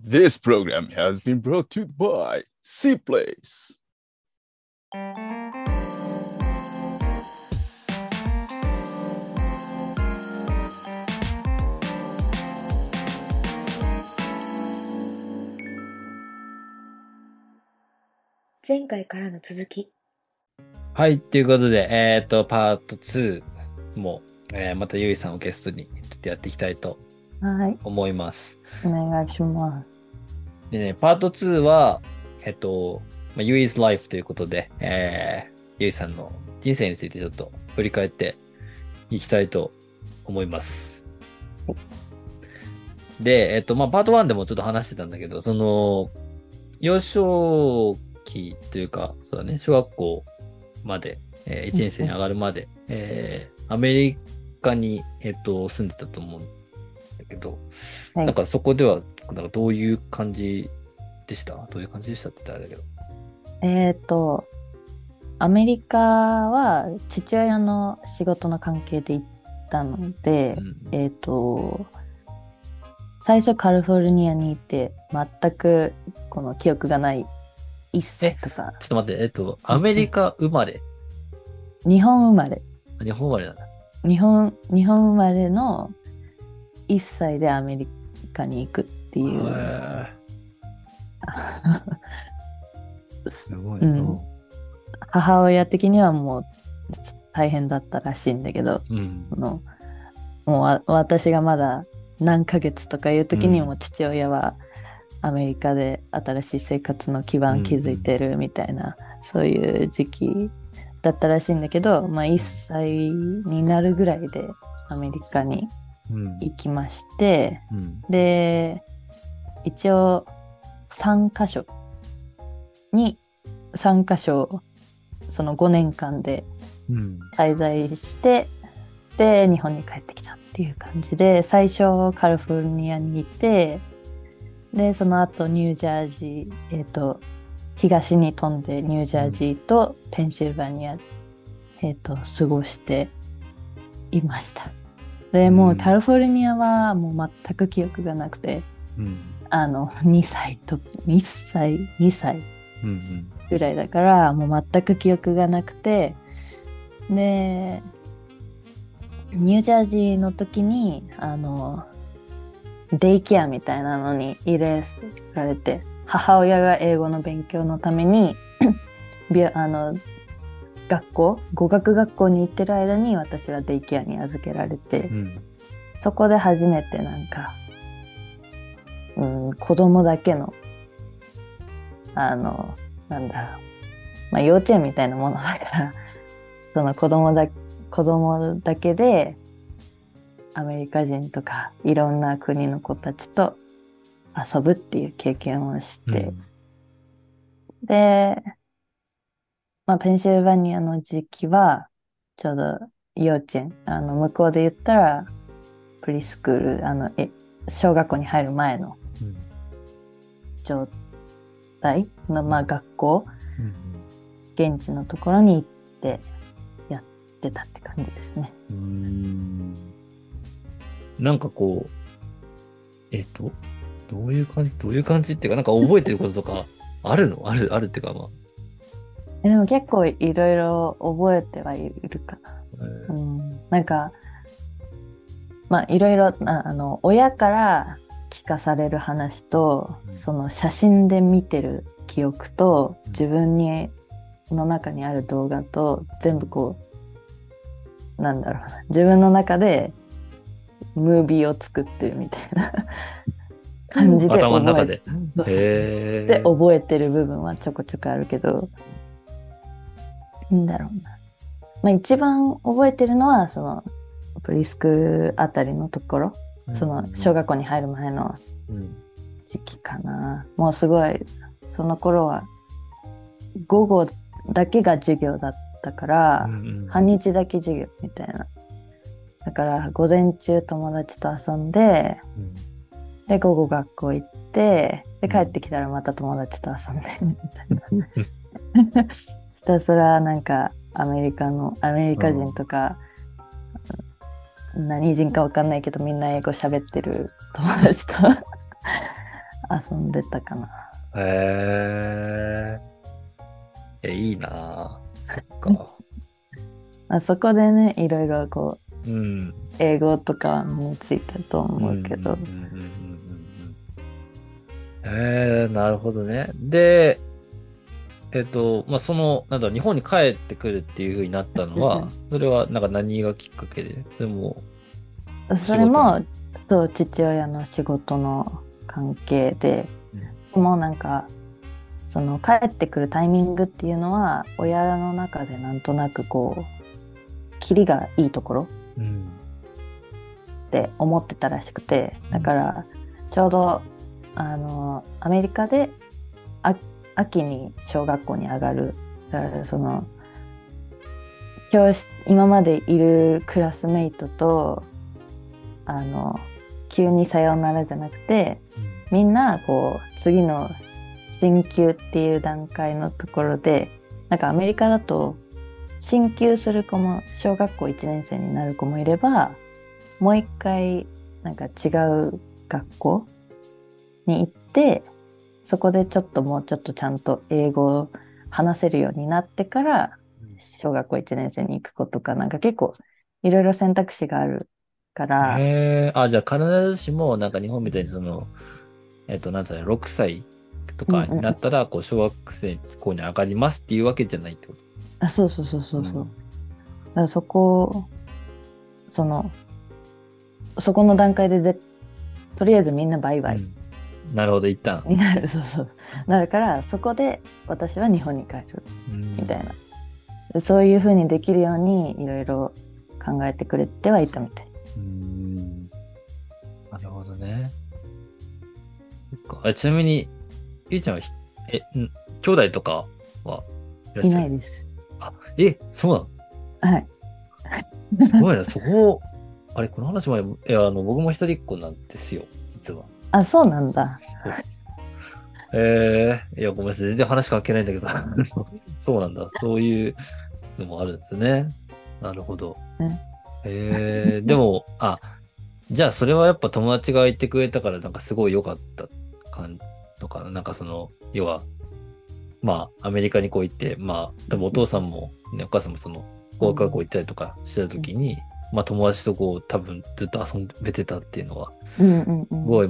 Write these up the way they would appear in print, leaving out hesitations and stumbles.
This program has been brought to you by C-Place. 前回からの続き。はい、ということで、パート2も、またゆいさんをゲストにちょっとやっていきたいと思います。はい、お願いします。でね、パート2は、ゆい 's life ということで、ゆいさんの人生についてちょっと振り返っていきたいと思います。で、パート1でもちょっと話してたんだけど、その、幼少期というか、そうだね、小学校まで、1年生に上がるまで、アメリカに、住んでたと思うんだけど、はい、なんかそこではなんかどういう感じでした？どういう感じでしたって言ったらあれだけど。アメリカは父親の仕事の関係で行ったので、うん、最初カリフォルニアにいて全くこの記憶がない。一歳とか。ちょっと待って、アメリカ生まれ。日本生まれ。日本生まれなんだ。日本生まれの1歳でアメリカに行くっていう。すごいな、うん。母親的にはもう大変だったらしいんだけど、うん、そのもう私がまだ何ヶ月とかいう時にも父親は、うん、アメリカで新しい生活の基盤築いてるみたいな、うん、そういう時期だったらしいんだけど、まあ、1歳になるぐらいでアメリカに行きまして、うんうん、で一応3カ所その5年間で滞在して、うん、で日本に帰ってきたっていう感じで、最初カリフォルニアにいて、でその後ニュージャージー、東に飛んでニュージャージーとペンシルバニアで、過ごしていました。でもうカリフォルニアはもう全く記憶がなくて、うん、2歳ぐらいだからもう全く記憶がなくて、でニュージャージーの時にデイケアみたいなのに入れられて、母親が英語の勉強のために語学学校に行ってる間に私はデイケアに預けられて、うん、そこで初めてなんか、子供だけのなんだ、まあ幼稚園みたいなものだからその子供だけでアメリカ人とかいろんな国の子たちと遊ぶっていう経験をして、うん、で、まあ、ペンシルバニアの時期はちょうど幼稚園、向こうで言ったらプリスクール、小学校に入る前の状態の、まあ、学校、うん、現地のところに行ってやってたって感じですね。うん、なんかこう、どういう感じっていうか、なんか覚えてることとかあるの？あるっていうか、まあ。でも結構いろいろ覚えてはいるかな。うん、なんか、まあいろいろ、親から聞かされる話と、その写真で見てる記憶と、自分に、の中にある動画と、全部こう、なんだろうな、自分の中で、ムービーを作ってるみたいな感じで頭の中で、で覚えてる部分はちょこちょこあるけど、なんだろうな、まあ、一番覚えてるのはそのプリスクあたりのところ、その小学校に入る前の時期かな、うん、もうすごいその頃は午後だけが授業だったから、うん、半日だけ授業みたいな、だから午前中友達と遊んで、うん、で午後学校行ってで帰ってきたらまた友達と遊んでみたいなひたすらなんかアメリカ人とか、何人か分かんないけどみんな英語喋ってる友達と遊んでたかな。へえ、いいな。そっか。あそこでね、いろいろこう、うん、英語とかもついたと思うけど。なるほどね。で、そのなんだろう、日本に帰ってくるっていう風になったのは、それはなんか何がきっかけで、それもそう父親の仕事の関係で、うん、もうなんかその帰ってくるタイミングっていうのは親の中でなんとなくこうキリがいいところ、うん、って思ってたらしくて、だからちょうどアメリカで秋に小学校に上がる、だからその今までいるクラスメイトと急にさようならじゃなくて、みんなこう次の進級っていう段階のところで、なんかアメリカだと進級する子も小学校1年生になる子もいれば、もう一回なんか違う学校に行ってそこでもうちょっとちゃんと英語を話せるようになってから小学校1年生に行く子とか、なんか結構いろいろ選択肢があるから。じゃあ必ずしもなんか日本みたいにそのなんていうの、6歳とかになったらこう小学生校に上がりますっていうわけじゃないってこと。あ、そうそうそうそうそう。うん、だからそこの段階でとりあえずみんなバイバイ。うん、なるほど、一旦。なるからそこで私は日本に帰るみたいな。うん、そういう風にできるようにいろいろ考えてくれてはいたみたい。なるほどね。ちなみにゆいちゃんは兄弟とかはいらっしゃる？いないです。あ、そうなの？はい。すごいな、そこ。あれ、この話前、僕も一人っ子なんですよ、実は。あ、そうなんだ。いや、ごめんなさい、全然話関係ないんだけど。そうなんだ、そういうのもあるんですね。なるほど。ね、でも、じゃあそれはやっぱ友達がいてくれたから、なんかすごい良かった感とか、なんかその、要は、アメリカにこう行って、多分お父さんも、ね、お母さんもその、語学学校行ったりとかしてた時に、友達とこう、多分ずっと遊べてたっていうのは、すごい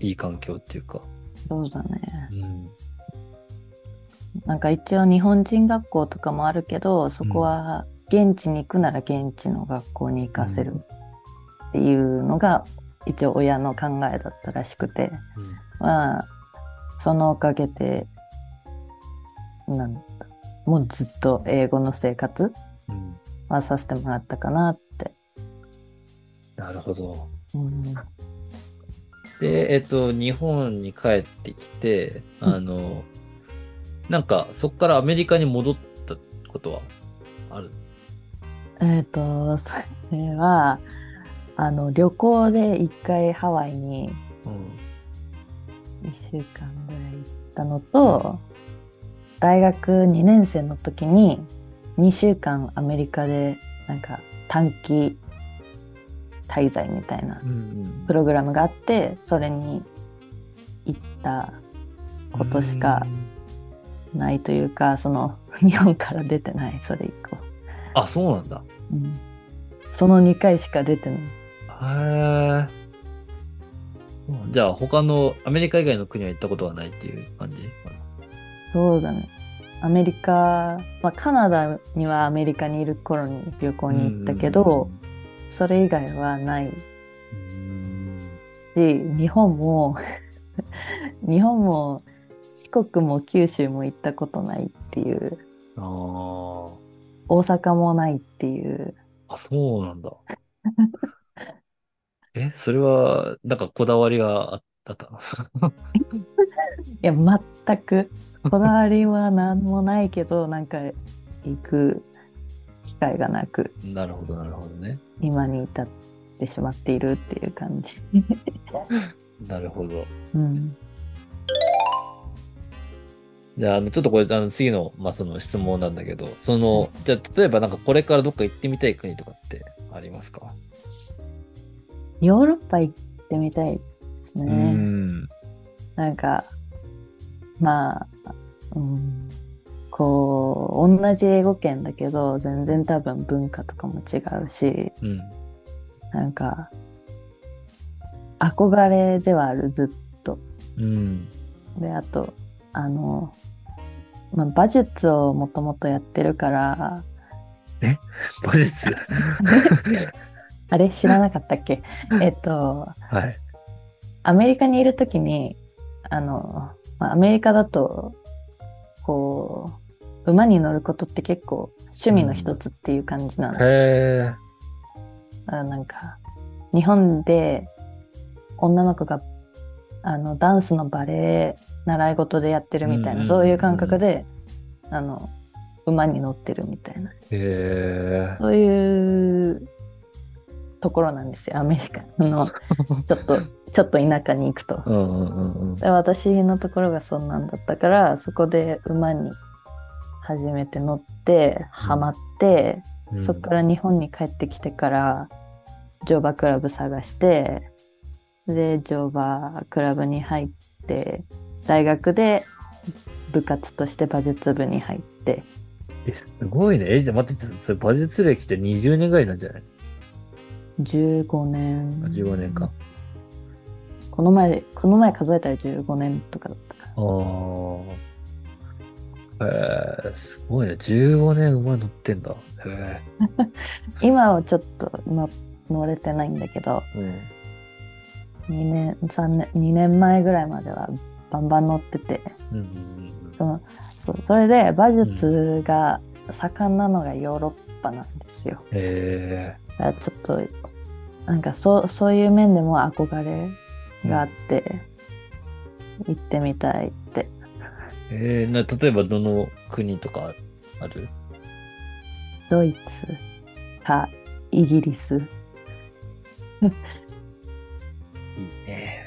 いい環境っていうか。そうだね。うん、なんか一応日本人学校とかもあるけど、そこは、現地に行くなら現地の学校に行かせるっていうのが一応親の考えだったらしくて、そのおかげでもうずっと英語の生活はさせてもらったかなって。なるほど。うん、で、日本に帰ってきて、なんかそこからアメリカに戻ったことはある？それは旅行で一回ハワイに1週間ぐらい行ったのと、大学2年生の時に2週間アメリカでなんか短期滞在みたいなプログラムがあって、それに行ったことしかないというか、その日本から出てない、それ以降。あ、そうなんだ。うん、その2回しか出てない。へえ。じゃあ他のアメリカ以外の国は行ったことはないっていう感じ？そうだね。アメリカ、カナダにはアメリカにいる頃に旅行に行ったけど、それ以外はない。し、日本も四国も九州も行ったことないっていう。大阪もないっていう。あ、そうなんだ。それはなんかこだわりがあったの？いや、全くこだわりは何もないけど、なんか行く機会がなく。なるほどなるほどね。今に至ってしまっているっていう感じ。なるほど。うん。じゃあ、ちょっとこれ次の、その質問なんだけど、じゃあ例えばなんかこれからどっか行ってみたい国とかってありますか？ヨーロッパ行ってみたいですね。なんかまあ、うん、こう同じ英語圏だけど全然多分文化とかも違うし、うん、なんか憧れではあるずっと、うん、であとまあ、馬術をもともとやってるから。え、馬術あれ知らなかったっけはい、アメリカにいるときにアメリカだとこう馬に乗ることって結構趣味の一つっていう感じなの、うん、へー、なんか日本で女の子がダンスのバレエ習い事でやってるみたいな、うんうんうん、そういう感覚で馬に乗ってるみたいな、そういうところなんですよ、アメリカのちょっと田舎に行くとうんうん、うん、で私のところがそんなんだったから、そこで馬に初めて乗ってハマって、うん、そこから日本に帰ってきてから乗馬クラブ探して、で乗馬クラブに入って大学で部活として馬術部に入って。すごいね。じゃあ待って、それ馬術歴って20年ぐらいなんじゃない？15年。15年か。この前数えたら15年とかだったから。すごいね。15年馬に乗ってんだ。今はちょっと乗れてないんだけど、うん、2年前ぐらいまではバンバン乗ってて、うんうんうん、それで馬術が盛んなのがヨーロッパなんですよ。へー、ちょっとなんかそういう面でも憧れがあって、うん、行ってみたいって。例えばどの国とかある？ドイツかイギリス。いいね。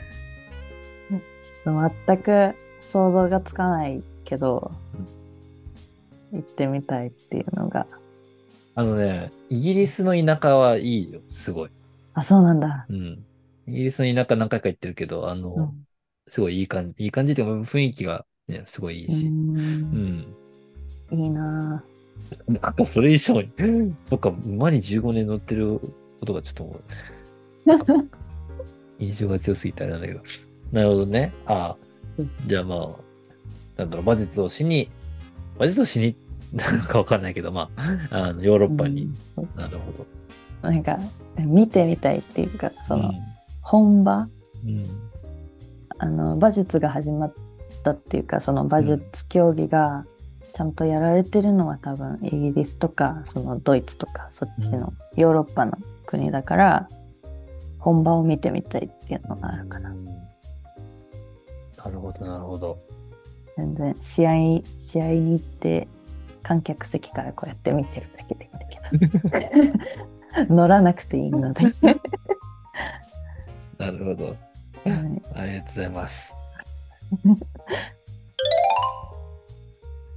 ちょっと全く想像がつかないけど、うん、行ってみたいっていうのが。イギリスの田舎はいいよ、すごい。あ、そうなんだ。うん。イギリスの田舎何回か行ってるけど、うん、すごいいい感じっていうか、雰囲気が、ね、すごいいいし。うん。いいなぁ。なんかそれ以上に、そっか、馬に15年乗ってることがちょっともう、印象が強すぎたあれなんだけど。なるほどね。ああ。じゃあまあ、なんだろう、馬術をしに、なんかわかんないけど、まあ、ヨーロッパに、うん、なるほど。なんか見てみたいっていうか、その、うん、本場、うん、馬術が始まったっていうか、その馬術競技がちゃんとやられてるのは多分イギリスとかそのドイツとかそっちのヨーロッパの国だから、うん、本場を見てみたいっていうのがあるかな。うん、なるほどなるほど。全然試合に行って。観客席からこうやって見てるだけでいいんだけど乗らなくていいのでなるほど、はい、ありがとうございます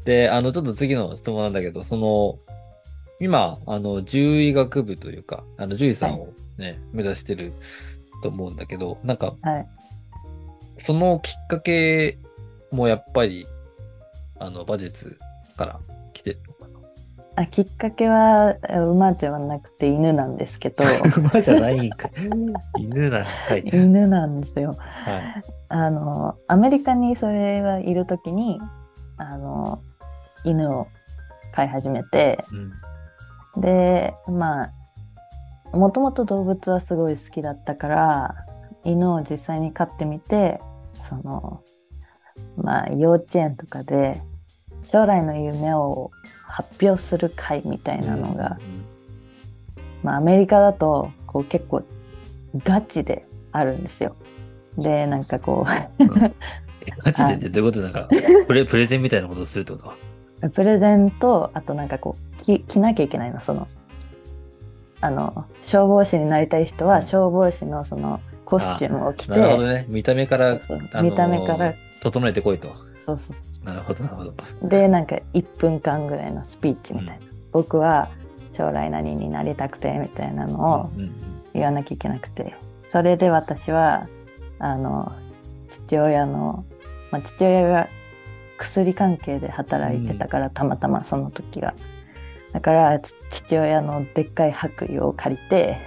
でちょっと次の質問なんだけど、その今獣医学部というか獣医さんを、ね、はい、目指してると思うんだけど、なんか、はい、そのきっかけもやっぱり馬術から来てるのかな。あ、きっかけは馬ではなくて犬なんですけど馬じゃないんか犬なんかい犬なんですよ、はい、アメリカにそれはいるときに犬を飼い始めて、うん、でまあもともと動物はすごい好きだったから犬を実際に飼ってみて、そのまあ幼稚園とかで将来の夢を発表する会みたいなのが、まあ、アメリカだとこう結構ガチであるんですよ。でなんかこう、うん、ガチでってどういうこと？なんかプレゼンみたいなことをするってことはプレゼンとあとなんかこう着なきゃいけないの、その消防士になりたい人は消防士のそのコスチュームを着て、なるほどね、見た目から整えてこいと。そうそうそう、なるほどなるほど。でなんか1分間ぐらいのスピーチみたいな、うん、僕は将来何になりたくてみたいなのを言わなきゃいけなくて、それで私は父親が薬関係で働いてたから、たまたまその時がだから父親のでっかい白衣を借りて、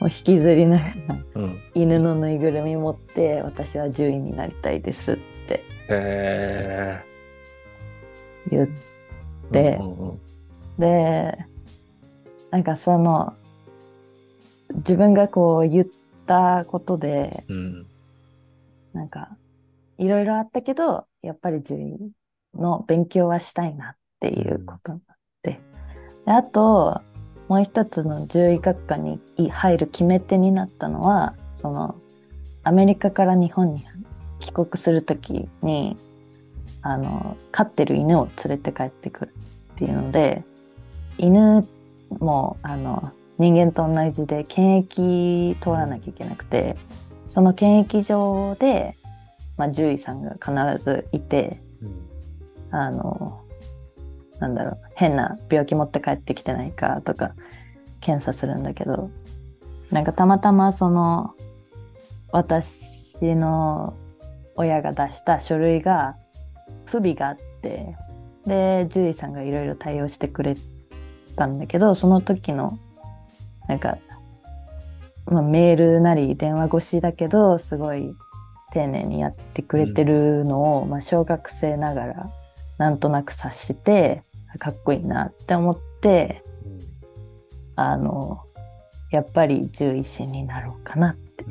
もう引きずりながら、犬のぬいぐるみ持って私は獣医になりたいですって言って、でなんかその自分がこう言ったことで、なんかいろいろあったけどやっぱり獣医の勉強はしたいなっていうことになって、であともう一つの獣医学科に入る決め手になったのは、そのアメリカから日本に帰国するときに飼ってる犬を連れて帰ってくるっていうので、犬も人間と同じで検疫通らなきゃいけなくて、その検疫場で、獣医さんが必ずいて、なんだろう、変な病気持って帰ってきてないかとか検査するんだけど、なんかたまたまその私の親が出した書類が不備があって、で獣医さんがいろいろ対応してくれたんだけど、その時のなんか、メールなり電話越しだけどすごい丁寧にやってくれてるのを、小学生ながらなんとなく察して、かっこいいなって思って、やっぱり獣医師になろうかなって、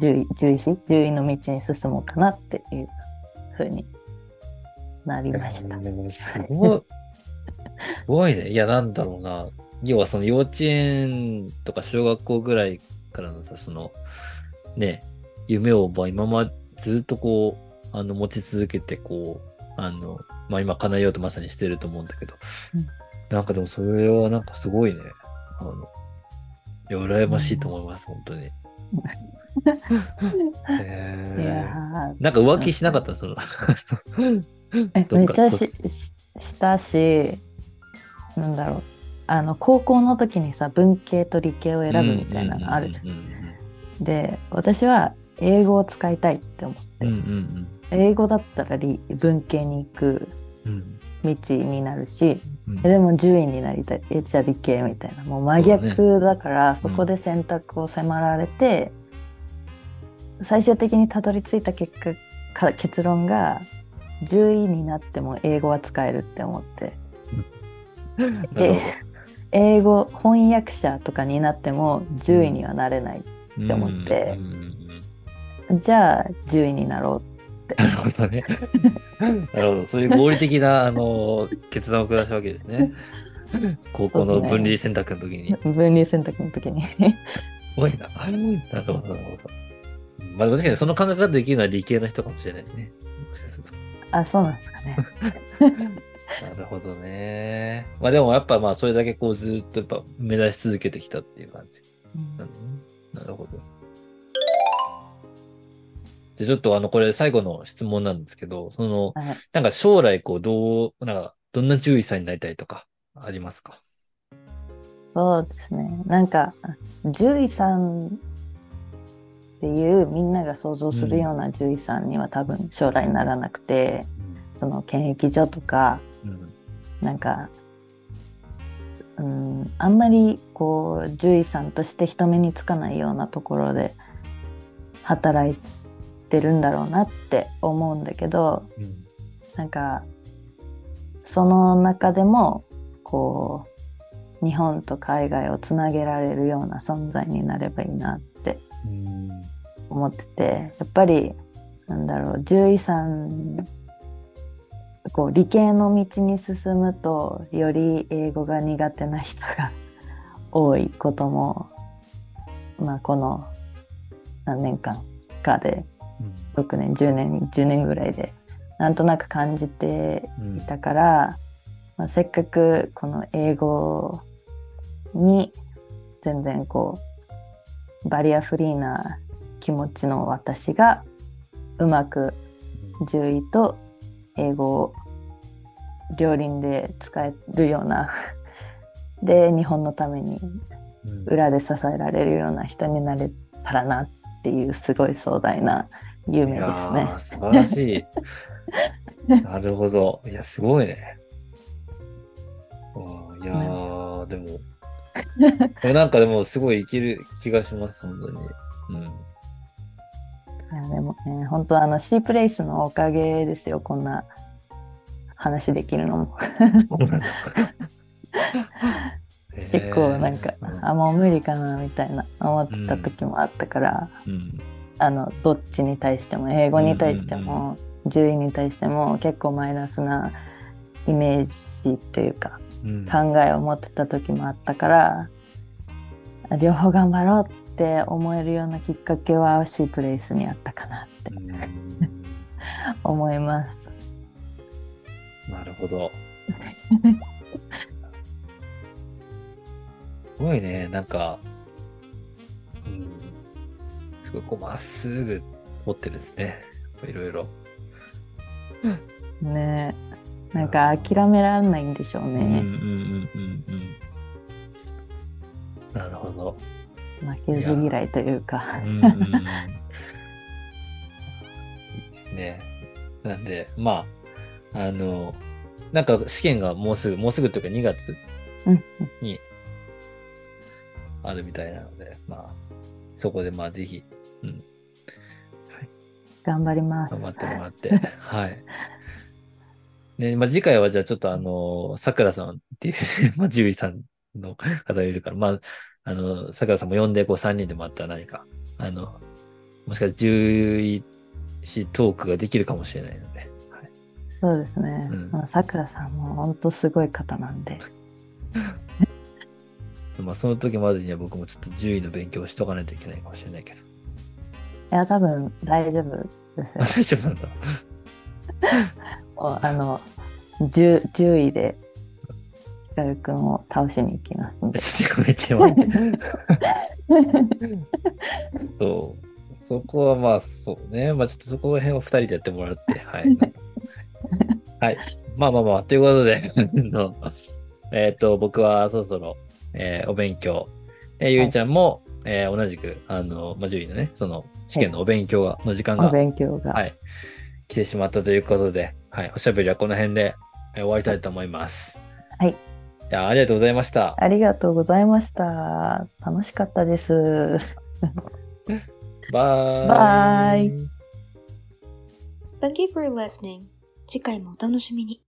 獣医の道に進もうかなっていうふうになりました。すごいね。いや、なんだろうな、要はその幼稚園とか小学校ぐらいからのさ、そのね、夢を今までずっとこう持ち続けて、こう今叶えようとまさにしてると思うんだけど、なんかでもそれはなんかすごいね、羨ましいと思います、本当に。なんか浮気しなかったそのめっちゃしたし、なんだろう、高校の時にさ、文系と理系を選ぶみたいなのあるじゃん。で、私は英語を使いたいって思って、英語だったら文系に行く道になるし、でも獣医になりたい、じゃあ理系みたいな、もう真逆だから、そこで選択を迫られて、最終的にたどり着いた結論が、獣医になっても英語は使えるって思って、英語翻訳者とかになっても獣医にはなれないって思って、じゃあ獣医になろうって。なるほどね。なるほど、そういう合理的な決断を下したわけですね。高校の分離選択の時に、すごいな。なるほどなるほど。確かにその考え方できるのは理系の人かもしれないですね。あ、そうなんですかね。なるほどね。でもやっぱそれだけこうずっとやっぱ目指し続けてきたっていう感じ、なるほど。で、ちょっとこれ最後の質問なんですけど、その、なんか将来こうどんな獣医さんになりたいとかありますか？そうですね。なんか獣医さんっていうみんなが想像するような獣医さんには多分将来ならなくて、その検疫所とか、なんか、あんまりこう獣医さんとして人目につかないようなところで働いてるんだろうなって思うんだけど、なんかその中でもこう日本と海外をつなげられるような存在になればいいなって思ってて、やっぱりなんだろう、獣医さんこう理系の道に進むとより英語が苦手な人が多いことも、この何年間かで6年10年ぐらいでなんとなく感じていたから、せっかくこの英語に全然こうバリアフリーな気持ちの私がうまく獣医と英語を両輪で使えるようなで、日本のために裏で支えられるような人になれたらなっっていうすごい壮大な夢ですね。素晴らしい。なるほど。いやすごいね。いやー、でもなんかでもすごいいける気がします本当に。うん、いやでもね本当Cプレイスのおかげですよこんな話できるのも。結構なんか、もう無理かなみたいな思ってた時もあったから、どっちに対しても英語に対しても、獣医に対しても結構マイナスなイメージというか、考えを持ってた時もあったから、両方頑張ろうって思えるようなきっかけはCプレイスにあったかなって思います。なるほど。すごいね、なんか、すごいこうまっすぐ持ってるんですね、いろいろ。ねえ、なんか諦められないんでしょうね。なるほど。負けず嫌いというか。いいですね。なんで、まあ、なんか試験がもうすぐというか2月に、あるみたいなので、まあそこでまあぜひ、はい、頑張ります。頑張ってもらって、はい。ね、まあ次回はじゃあちょっとさくらさんっていうまあ獣医さんの方がいるから、まあさくらさんも呼んでこう3人でもあったら何かもしかして獣医師トークができるかもしれないので、はい、そうですね。さくらさんも本当すごい方なんで。まあ、その時までには僕もちょっと獣医の勉強をしとかないといけないかもしれないけど、いや多分大丈夫ですよ。大丈夫なんだ。獣医でヒカルくんを倒しに行きますのでそう、そこはまあそうね、まあちょっとそこら辺は2人でやってもらって、はいはい、まあということで僕はそろそろお勉強、ゆいちゃんも、同じく獣医のねその試験のお勉強が、の時間が、はい、来てしまったということで、はい、おしゃべりはこの辺で、終わりたいと思います。はい。いや、ありがとうございました。ありがとうございました。楽しかったです。バイ。Thank you for listening. 次回もお楽しみに。